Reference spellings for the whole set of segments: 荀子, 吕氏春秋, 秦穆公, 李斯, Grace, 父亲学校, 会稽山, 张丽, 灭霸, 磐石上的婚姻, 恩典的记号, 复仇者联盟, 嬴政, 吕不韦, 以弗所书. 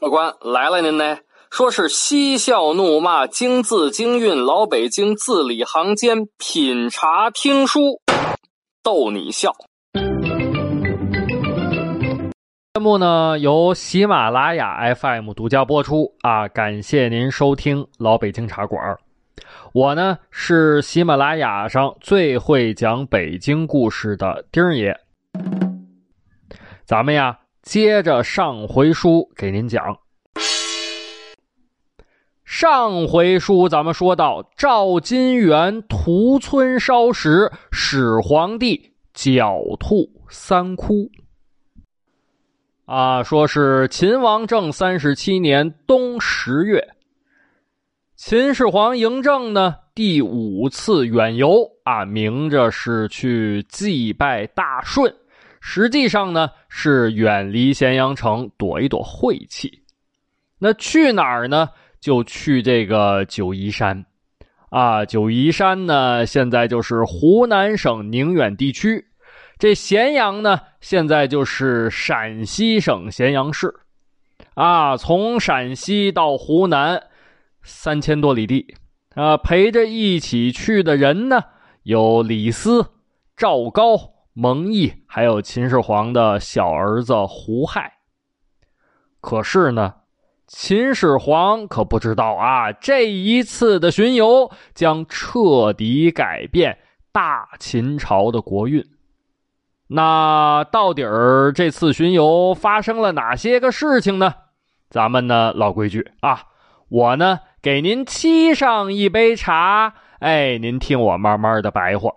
客官来了，您呢？说是嬉笑怒骂，京字京韵，老北京字里行间，品茶听书，逗你笑。节目呢由喜马拉雅 FM 独家播出啊！感谢您收听老北京茶馆。我呢是喜马拉雅上最会讲北京故事的丁爷。咱们呀接着上回书给您讲。上回书咱们说到赵金元屠村烧石，始皇帝狡兔三窟。说是秦王政37年冬10月，秦始皇嬴政呢第五次远游明着是去祭拜大舜，实际上呢是远离咸阳城躲一躲晦气。那去哪儿呢？就去这个九嶷山。九嶷山呢现在就是湖南省宁远地区。这咸阳呢现在就是陕西省咸阳市。从陕西到湖南3000多里地。陪着一起去的人呢有李斯、赵高、蒙毅，还有秦始皇的小儿子胡亥。可是呢秦始皇可不知道这一次的巡游将彻底改变大秦朝的国运。那到底儿这次巡游发生了哪些个事情呢？咱们呢老规矩我呢给您沏上一杯茶，您听我慢慢的白话。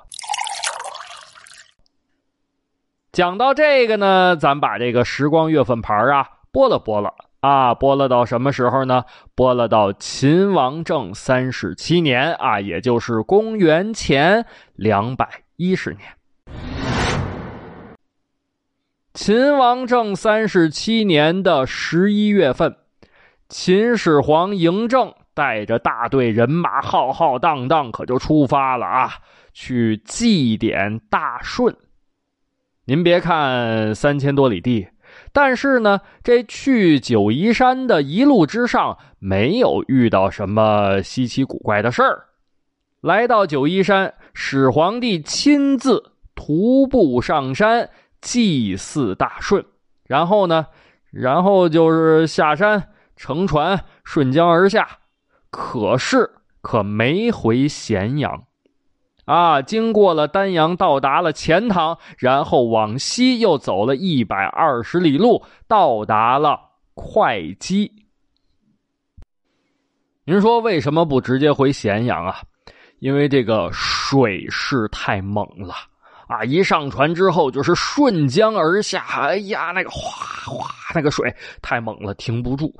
讲到这个呢，咱把这个时光月份牌拨了拨了拨了到什么时候呢？拨了到秦王政37年也就是公元前210年。秦王政37年的11月份，秦始皇嬴政带着大队人马浩浩荡荡可就出发了去祭奠大舜。您别看3000多里地，但是呢这去九嶷山的一路之上没有遇到什么稀奇古怪的事儿。来到九嶷山，始皇帝亲自徒步上山祭祀大舜，然后就是下山乘船顺江而下，可没回咸阳经过了丹阳，到达了钱塘，然后往西又走了120里路，到达了会稽。您说为什么不直接回咸阳啊？因为这个水势太猛了一上船之后就是顺江而下，那个哗哗，那个水太猛了，停不住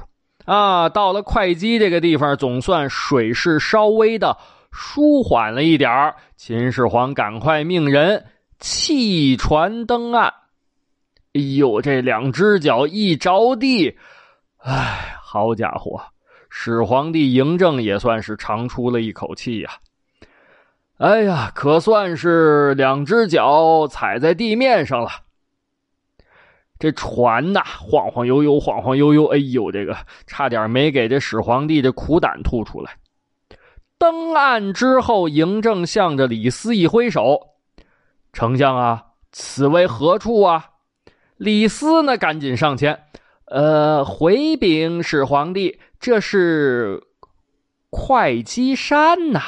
到了会稽这个地方，总算水势稍微的舒缓了一点，秦始皇赶快命人弃船登岸。这两只脚一着地，好家伙，始皇帝嬴政也算是长出了一口气呀。可算是两只脚踩在地面上了。这船呐，晃晃悠悠，晃晃悠悠，这个差点没给这始皇帝的苦胆吐出来。登岸之后，嬴政向着李斯一挥手：“丞相啊，此为何处啊？”李斯呢，赶紧上前：“回禀始皇帝，这是会稽山呐。”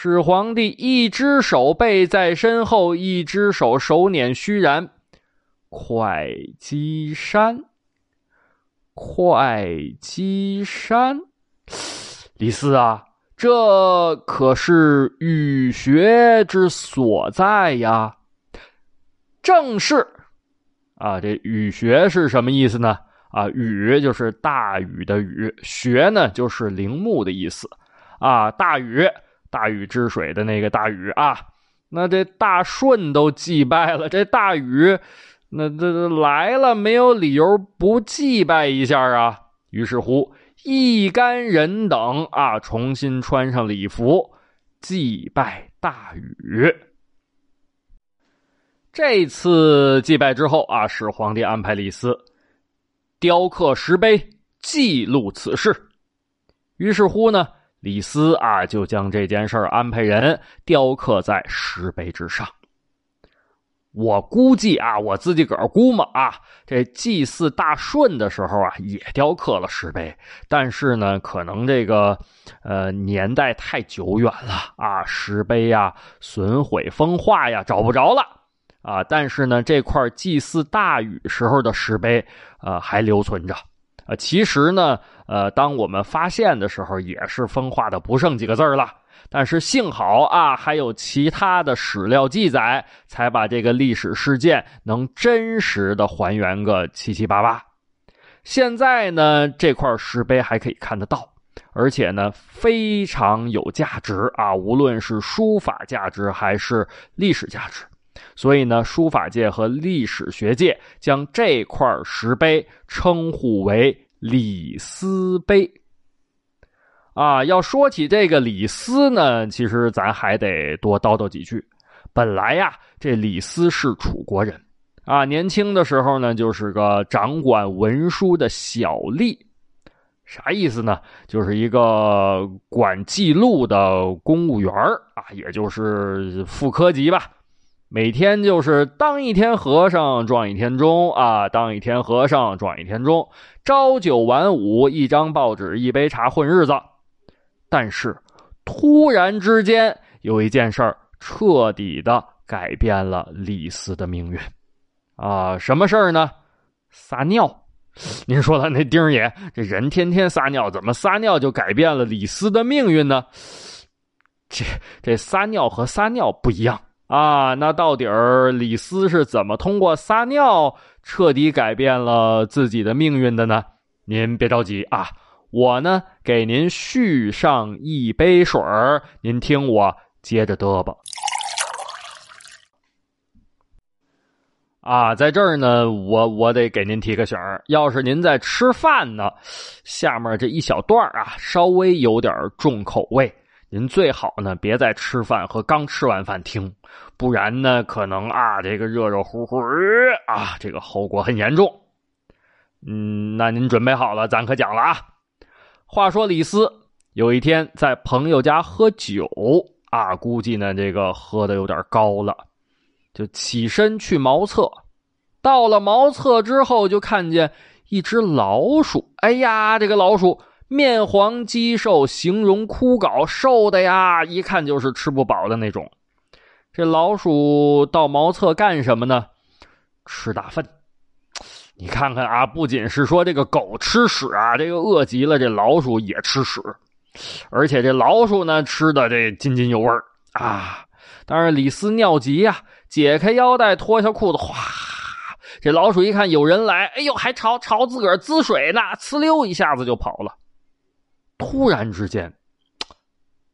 始皇帝一只手背在身后，一只手手捻虚髯。会稽山，会稽山，李斯啊，这可是语学之所在呀。正是这语学是什么意思呢？语就是大禹的禹，学呢就是陵墓的意思大禹，大禹治水的那个大禹那这大舜都祭拜了，这大禹那这来了，没有理由不祭拜一下于是乎一干人等啊，重新穿上礼服，祭拜大禹。这次祭拜之后啊，始皇帝安排李斯雕刻石碑，记录此事。于是乎呢，李斯啊就将这件事安排人雕刻在石碑之上。我估计啊，我自己个儿估摸啊，这祭祀大舜的时候啊，也雕刻了石碑，但是呢，可能这个年代太久远了啊，石碑呀损毁风化呀，找不着了啊。但是呢，这块祭祀大禹时候的石碑还留存着。其实呢，当我们发现的时候，也是风化的不剩几个字了。但是幸好啊，还有其他的史料记载，才把这个历史事件能真实的还原个七七八八。现在呢，这块石碑还可以看得到，而且呢，非常有价值啊，无论是书法价值还是历史价值。所以呢，书法界和历史学界将这块石碑称呼为李斯碑。啊，要说起这个李斯呢，其实咱还得多叨叨几句。本来呀，这李斯是楚国人啊，年轻的时候呢，就是个掌管文书的小吏。啥意思呢？就是一个管记录的公务员啊，也就是副科级吧。每天就是当一天和尚撞一天钟啊，当一天和尚撞一天钟，朝九晚五，一张报纸一杯茶混日子。但是突然之间有一件事儿彻底的改变了李斯的命运啊！什么事儿呢？撒尿。您说了，那丁爷这人天天撒尿，怎么撒尿就改变了李斯的命运呢？这撒尿和撒尿不一样啊，那到底李斯是怎么通过撒尿彻底改变了自己的命运的呢？您别着急啊，我呢给您续上一杯水，您听我接着嘚吧。啊，在这儿呢，我得给您提个醒，要是您在吃饭呢，下面这一小段啊，稍微有点重口味。您最好呢别在吃饭和刚吃完饭听，不然呢可能啊这个热乎乎啊，这个后果很严重。那您准备好了，咱可讲了啊。话说李斯有一天在朋友家喝酒啊，估计呢这个喝的有点高了，就起身去茅厕。到了茅厕之后，就看见一只老鼠。哎呀，这个老鼠面黄肌瘦，形容枯槁，瘦的呀，一看就是吃不饱的那种。这老鼠到茅厕干什么呢？吃大粪。你看看啊，不仅是说这个狗吃屎啊，这个饿极了，这老鼠也吃屎，而且这老鼠呢吃的这津津有味啊。当然李斯尿急呀，解开腰带，脱下裤子，哗！这老鼠一看有人来，哎呦，还朝自个儿滋水呢，呲溜一下子就跑了。突然之间，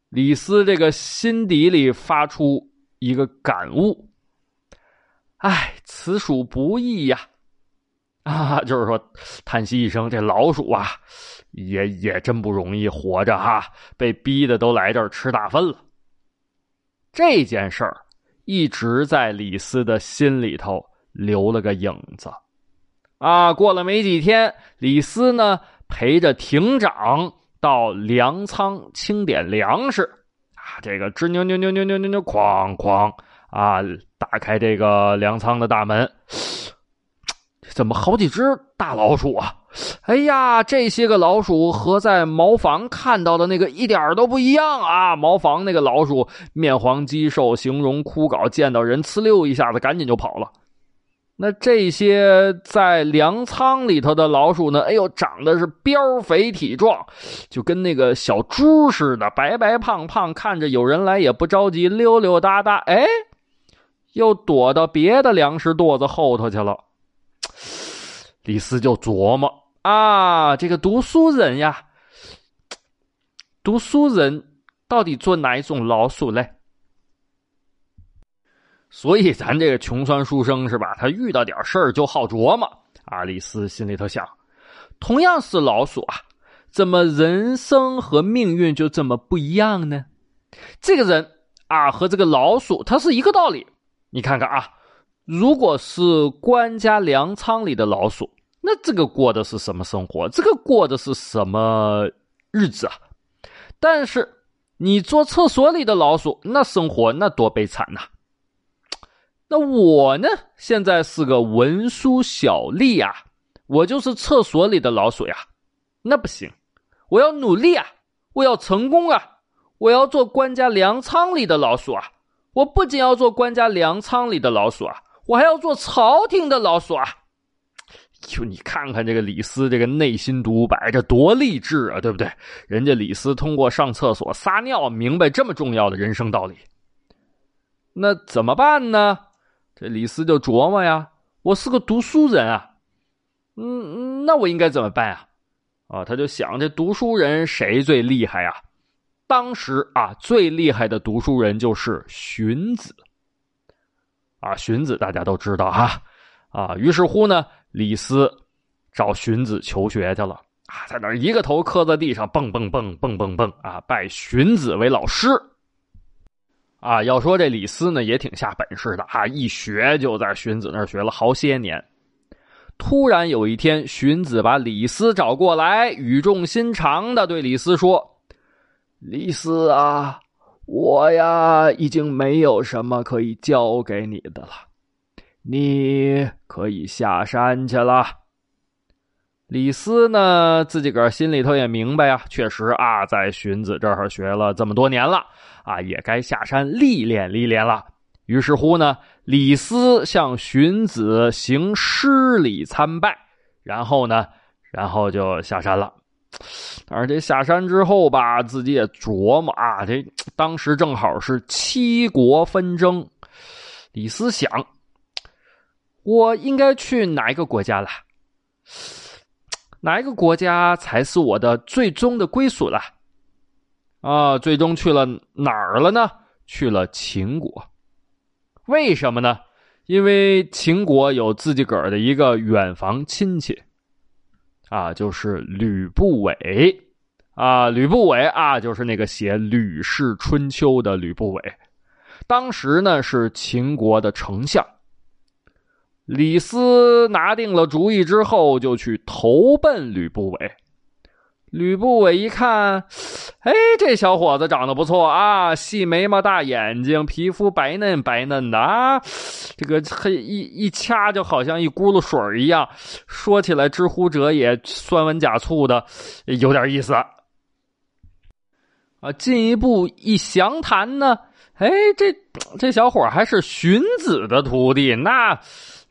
李斯这个心底里发出一个感悟：哎，此鼠不易呀！啊，就是说叹息一声，这老鼠啊，也真不容易活着哈，被逼的都来这儿吃大粪了。这件事儿一直在李斯的心里头留了个影子啊。过了没几天，李斯呢陪着亭长到粮仓清点粮食啊，这个吱扭哐哐啊，打开这个粮仓的大门，怎么好几只大老鼠啊？哎呀，这些个老鼠和在茅房看到的那个一点都不一样啊！茅房那个老鼠面黄肌瘦，形容枯槁，见到人呲溜一下子赶紧就跑了。那这些在粮仓里头的老鼠呢，哎呦，长得是膘肥体壮，就跟那个小猪似的，白白胖胖，看着有人来也不着急，溜溜达达，哎，又躲到别的粮食垛子后头去了。李斯就琢磨啊，这个读书人呀，读书人到底做哪一种老鼠嘞？所以咱这个穷酸书生是吧，他遇到点事儿就好琢磨啊。李斯心里头想，同样是老鼠啊，怎么人生和命运就这么不一样呢？这个人啊和这个老鼠他是一个道理。你看看啊，如果是官家粮仓里的老鼠，那这个过的是什么生活？这个过的是什么日子啊？但是你做厕所里的老鼠，那生活那多悲惨呐！那我呢，现在是个文书小吏呀，我就是厕所里的老鼠呀，那不行，我要努力啊，我要成功啊，我要做官家粮仓里的老鼠啊！我不仅要做官家粮仓里的老鼠啊，我还要做朝廷的老鼠啊！就你看看这个李斯这个内心独白，这多励志啊，对不对？人家李斯通过上厕所撒尿明白这么重要的人生道理。那怎么办呢？这李斯就琢磨呀，我是个读书人啊，那我应该怎么办啊？啊，他就想这读书人谁最厉害啊？当时啊最厉害的读书人就是荀子啊，荀子大家都知道啊。啊，于是乎呢，李斯找荀子求学去了啊，在那一个头磕在地上，蹦蹦蹦蹦蹦蹦啊，拜荀子为老师啊。要说这李斯呢也挺下本事的啊，一学就在荀子那儿学了好些年。突然有一天，荀子把李斯找过来，语重心长的对李斯说：“李斯啊，我呀已经没有什么可以教给你的了。”你可以下山去了。李斯呢，自己个心里头也明白啊，确实啊，在荀子这儿学了这么多年了啊，也该下山历练历练了。于是乎呢，李斯向荀子行诗礼参拜，然后就下山了。但是这下山之后吧，自己也琢磨啊，这当时正好是七国纷争，李斯想，我应该去哪一个国家了？哪一个国家才是我的最终的归属了？啊，最终去了哪儿了呢？去了秦国。为什么呢？因为秦国有自己个儿的一个远房亲戚，啊，就是吕不韦。啊，吕不韦啊，就是那个写《吕氏春秋》的吕不韦，当时呢是秦国的丞相。李斯拿定了主意之后，就去投奔吕不韦。吕不韦一看，哎，这小伙子长得不错啊，细眉毛大眼睛，皮肤白嫩白嫩的啊，这个一掐就好像一咕噜水一样，说起来知乎者也，酸文假醋的，有点意思啊。进一步一详谈呢，哎，这小伙还是荀子的徒弟，那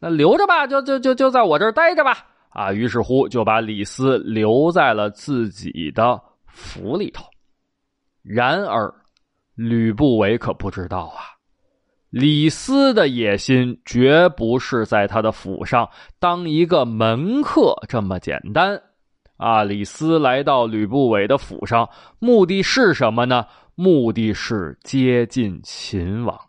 留着吧，就在我这儿待着吧啊！于是乎就把李斯留在了自己的府里头。然而吕不韦可不知道啊，李斯的野心绝不是在他的府上当一个门客这么简单啊！李斯来到吕不韦的府上，目的是什么呢？目的是接近秦王。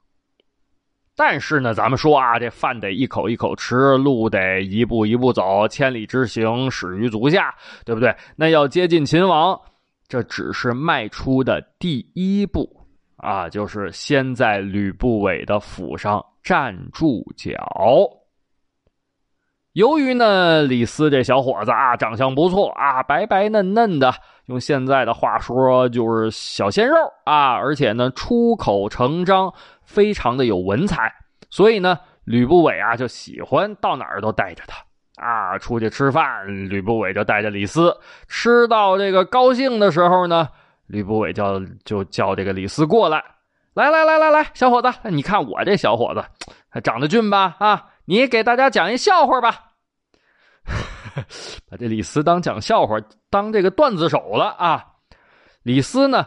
但是呢，咱们说啊，这饭得一口一口吃，路得一步一步走，千里之行，始于足下，对不对？那要接近秦王，这只是迈出的第一步啊，就是先在吕不韦的府上站住脚。由于呢，李斯这小伙子啊，长相不错啊，白白嫩嫩的，用现在的话说就是小鲜肉啊，而且呢，出口成章，非常的有文采，所以呢，吕不韦啊就喜欢到哪儿都带着他啊，出去吃饭，吕不韦就带着李斯，吃到这个高兴的时候呢，吕不韦就叫这个李斯过来，来，小伙子，你看我这小伙子还长得俊吧啊。你给大家讲一笑话吧。把这李斯当讲笑话，当这个段子手了啊。李斯呢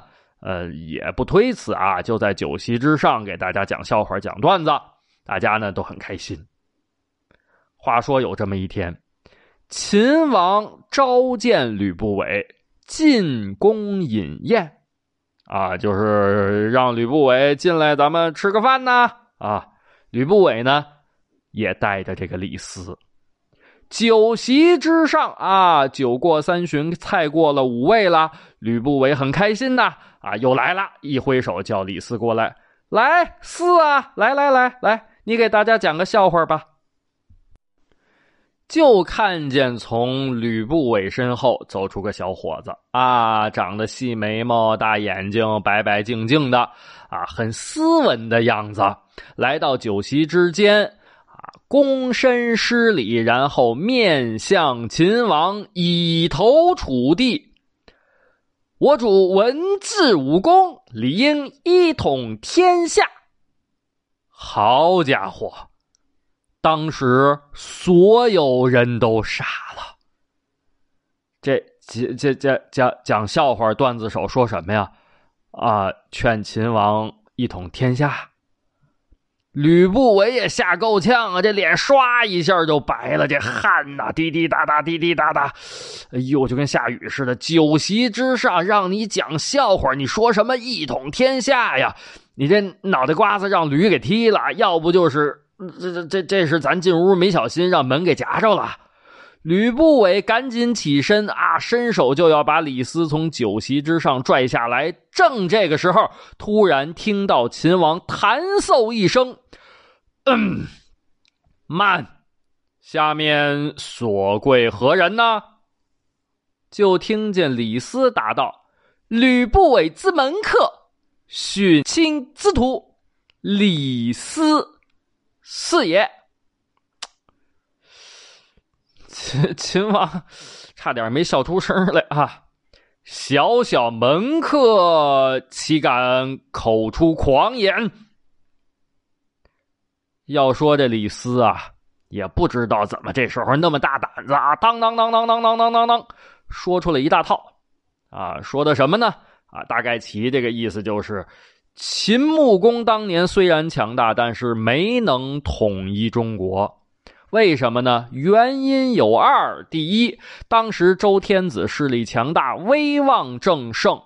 也不推辞啊，就在酒席之上给大家讲笑话讲段子，大家呢都很开心。话说有这么一天，秦王召见吕不韦进宫饮宴啊，就是让吕不韦进来咱们吃个饭呢啊。吕不韦呢也带着这个李斯酒席之上啊，酒过三巡，菜过了五味了，吕不韦很开心呐，啊，又来了，一挥手叫李斯过来，来，斯啊，来，你给大家讲个笑话吧。就看见从吕不韦身后走出个小伙子啊，长得细眉毛、大眼睛、白白净净的啊，很斯文的样子，来到酒席之间。躬身施礼，然后面向秦王，以头触地。我主文治武功，理应一统天下。好家伙，当时所有人都傻了。这讲笑话段子手说什么呀？啊，劝秦王一统天下。吕不韦也吓够呛啊，这脸刷一下就白了，这汗呐滴滴答答滴滴答答，哎呦，就跟下雨似的。酒席之上让你讲笑话，你说什么一统天下呀？你这脑袋瓜子让驴给踢了，要不就是这是咱进屋没小心让门给夹着了。吕不韦赶紧起身啊，伸手就要把李斯从酒席之上拽下来。正这个时候，突然听到秦王弹嗽一声，慢，下面所贵何人呢？就听见李斯答道：吕不韦之门客，殉亲之徒，李斯是也。秦王差点没笑出声来啊！小小门客，岂敢口出狂言？要说这李斯啊，也不知道怎么这时候那么大胆子啊！当，说出了一大套啊！说的什么呢？啊，大概其这个意思就是，秦穆公当年虽然强大，但是没能统一中国。为什么呢？原因有二。第一，当时周天子势力强大，威望正盛，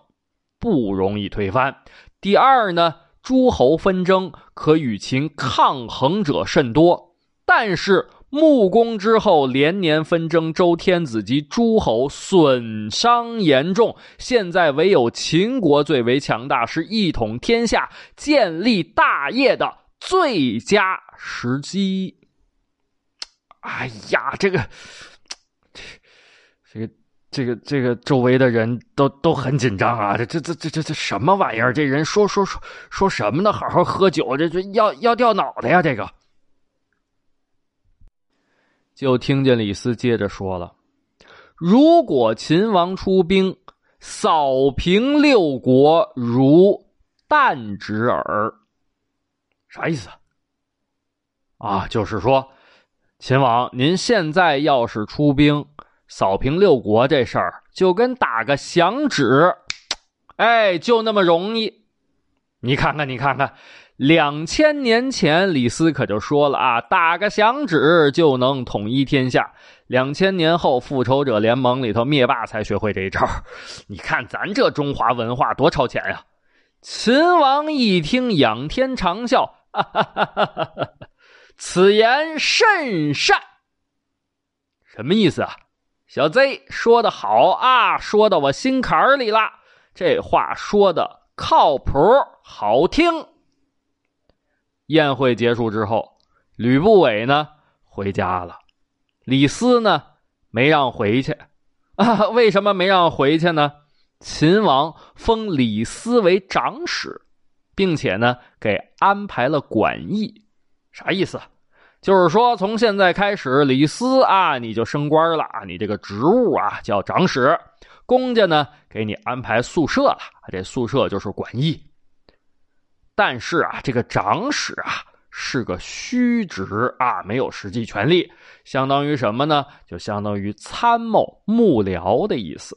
不容易推翻。第二呢，诸侯纷争，可与秦抗衡者甚多。但是穆公之后连年纷争，周天子及诸侯损伤严重，现在唯有秦国最为强大，是一统天下、建立大业的最佳时机。哎呀，这个周围的人都很紧张啊！这什么玩意儿？这人说什么呢？好好喝酒，这要掉脑袋呀！这个，就听见李斯接着说了：如果秦王出兵，扫平六国如弹指耳。啥意思啊？就是说，秦王，您现在要是出兵扫平六国这事儿，就跟打个响指，哎，就那么容易。你看看，2000年前李斯可就说了啊，打个响指就能统一天下。2000年后复仇者联盟里头灭霸才学会这一招。你看咱这中华文化多超前呀！秦王一听仰天长啸，哈哈哈哈哈哈。此言甚善。什么意思啊？小 Z 说的好啊，说到我心坎儿里了，这话说的靠谱好听。宴会结束之后，吕不韦呢回家了，李斯呢没让回去啊。为什么没让回去呢？秦王封李斯为长史，并且呢给安排了馆驿。啥意思？就是说从现在开始，李斯啊，你就升官了啊，你这个职务啊叫长史，公家呢给你安排宿舍了，这宿舍就是馆驿。但是啊，这个长史啊是个虚职啊，没有实际权力，相当于什么呢？就相当于参谋幕僚的意思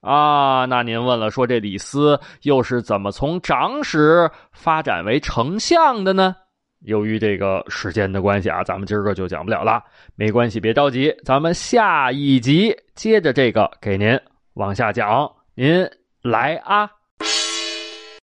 啊。那您问了，说这李斯又是怎么从长史发展为丞相的呢？由于这个时间的关系啊，咱们今儿个就讲不了了。没关系，别着急，咱们下一集接着这个给您往下讲，您来啊。